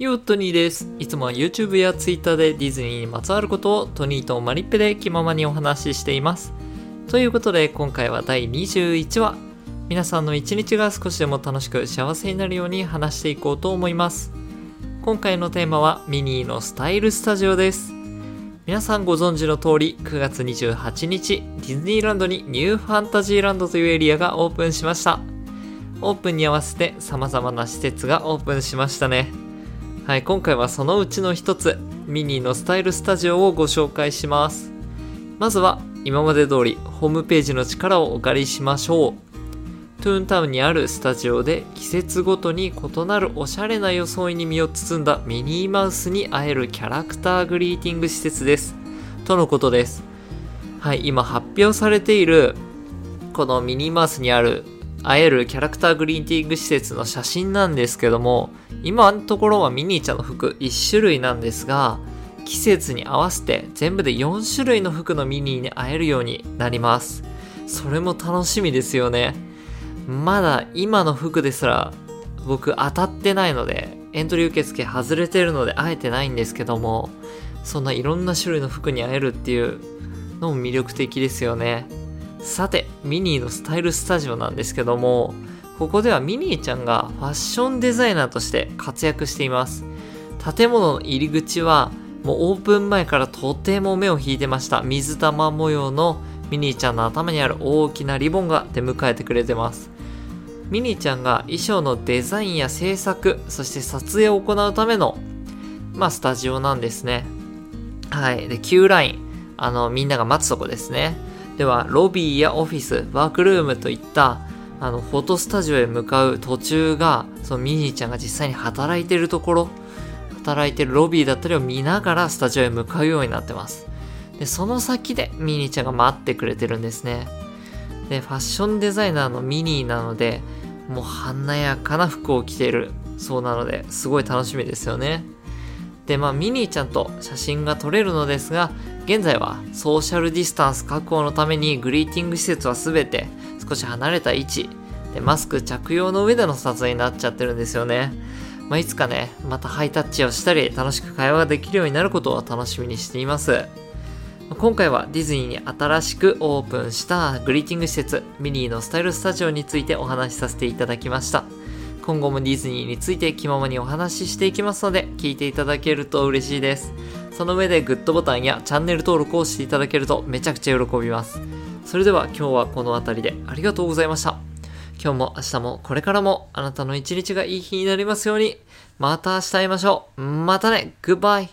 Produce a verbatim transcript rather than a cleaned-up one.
ゆうとにーです。いつもは YouTube や Twitter でディズニーにまつわることをトニーとマリッペで気ままにお話ししています。ということで今回はだいにじゅういちわ、皆さんの一日が少しでも楽しく幸せになるように話していこうと思います。今回のテーマはミニーのスタイルスタジオです。皆さんご存知の通り、くがつにじゅうはちにち、ディズニーランドにニューファンタジーランドというエリアがオープンしました。オープンに合わせて様々な施設がオープンしましたね。はい、今回はそのうちの一つ、ミニーのスタイルスタジオをご紹介します。まずは今まで通りホームページの力をお借りしましょう。トゥーンタウンにあるスタジオで季節ごとに異なるおしゃれな装いに身を包んだミニーマウスに会えるキャラクターグリーティング施設です。とのことです。はい、今発表されているこのミニーマウスにある会えるキャラクターグリーティング施設の写真なんですけども、今のところはミニーちゃんの服いっしゅるいなんですが、季節に合わせて全部でよんしゅるいの服のミニーに会えるようになります。それも楽しみですよね。まだ今の服ですら僕当たってないので、エントリー受付外れてるので会えてないんですけども、そんないろんな種類の服に会えるっていうのも魅力的ですよね。さて、ミニーのスタイルスタジオなんですけども、ここではミニーちゃんがファッションデザイナーとして活躍しています。建物の入り口はもうオープン前からとても目を引いてました。水玉模様のミニーちゃんの頭にある大きなリボンが出迎えてくれてます。ミニーちゃんが衣装のデザインや制作、そして撮影を行うための、まあ、スタジオなんですね。はい、で Q ライン、あのみんなが待つとこですね。ではロビーやオフィス、ワークルームといったあのフォトスタジオへ向かう途中が、そのミニーちゃんが実際に働いているところ、働いているロビーだったりを見ながらスタジオへ向かうようになってます。でその先でミニーちゃんが待ってくれてるんですね。でファッションデザイナーのミニーなので、もう華やかな服を着ているそうなので、すごい楽しみですよね。でまあ、ミニーちゃんと写真が撮れるのですが、現在はソーシャルディスタンス確保のためにグリーティング施設は全て少し離れた位置でマスク着用の上での撮影になっちゃってるんですよね。まあ、いつかね、またハイタッチをしたり楽しく会話ができるようになることを楽しみにしています。今回はディズニーに新しくオープンしたグリーティング施設、ミニーのスタイルスタジオについてお話しさせていただきました。今後もディズニーについて気ままにお話ししていきますので、聞いていただけると嬉しいです。その上でグッドボタンやチャンネル登録をしていただけるとめちゃくちゃ喜びます。それでは今日はこの辺りで、ありがとうございました。今日も明日もこれからもあなたの一日がいい日になりますように。また明日会いましょう。またね。グッバイ。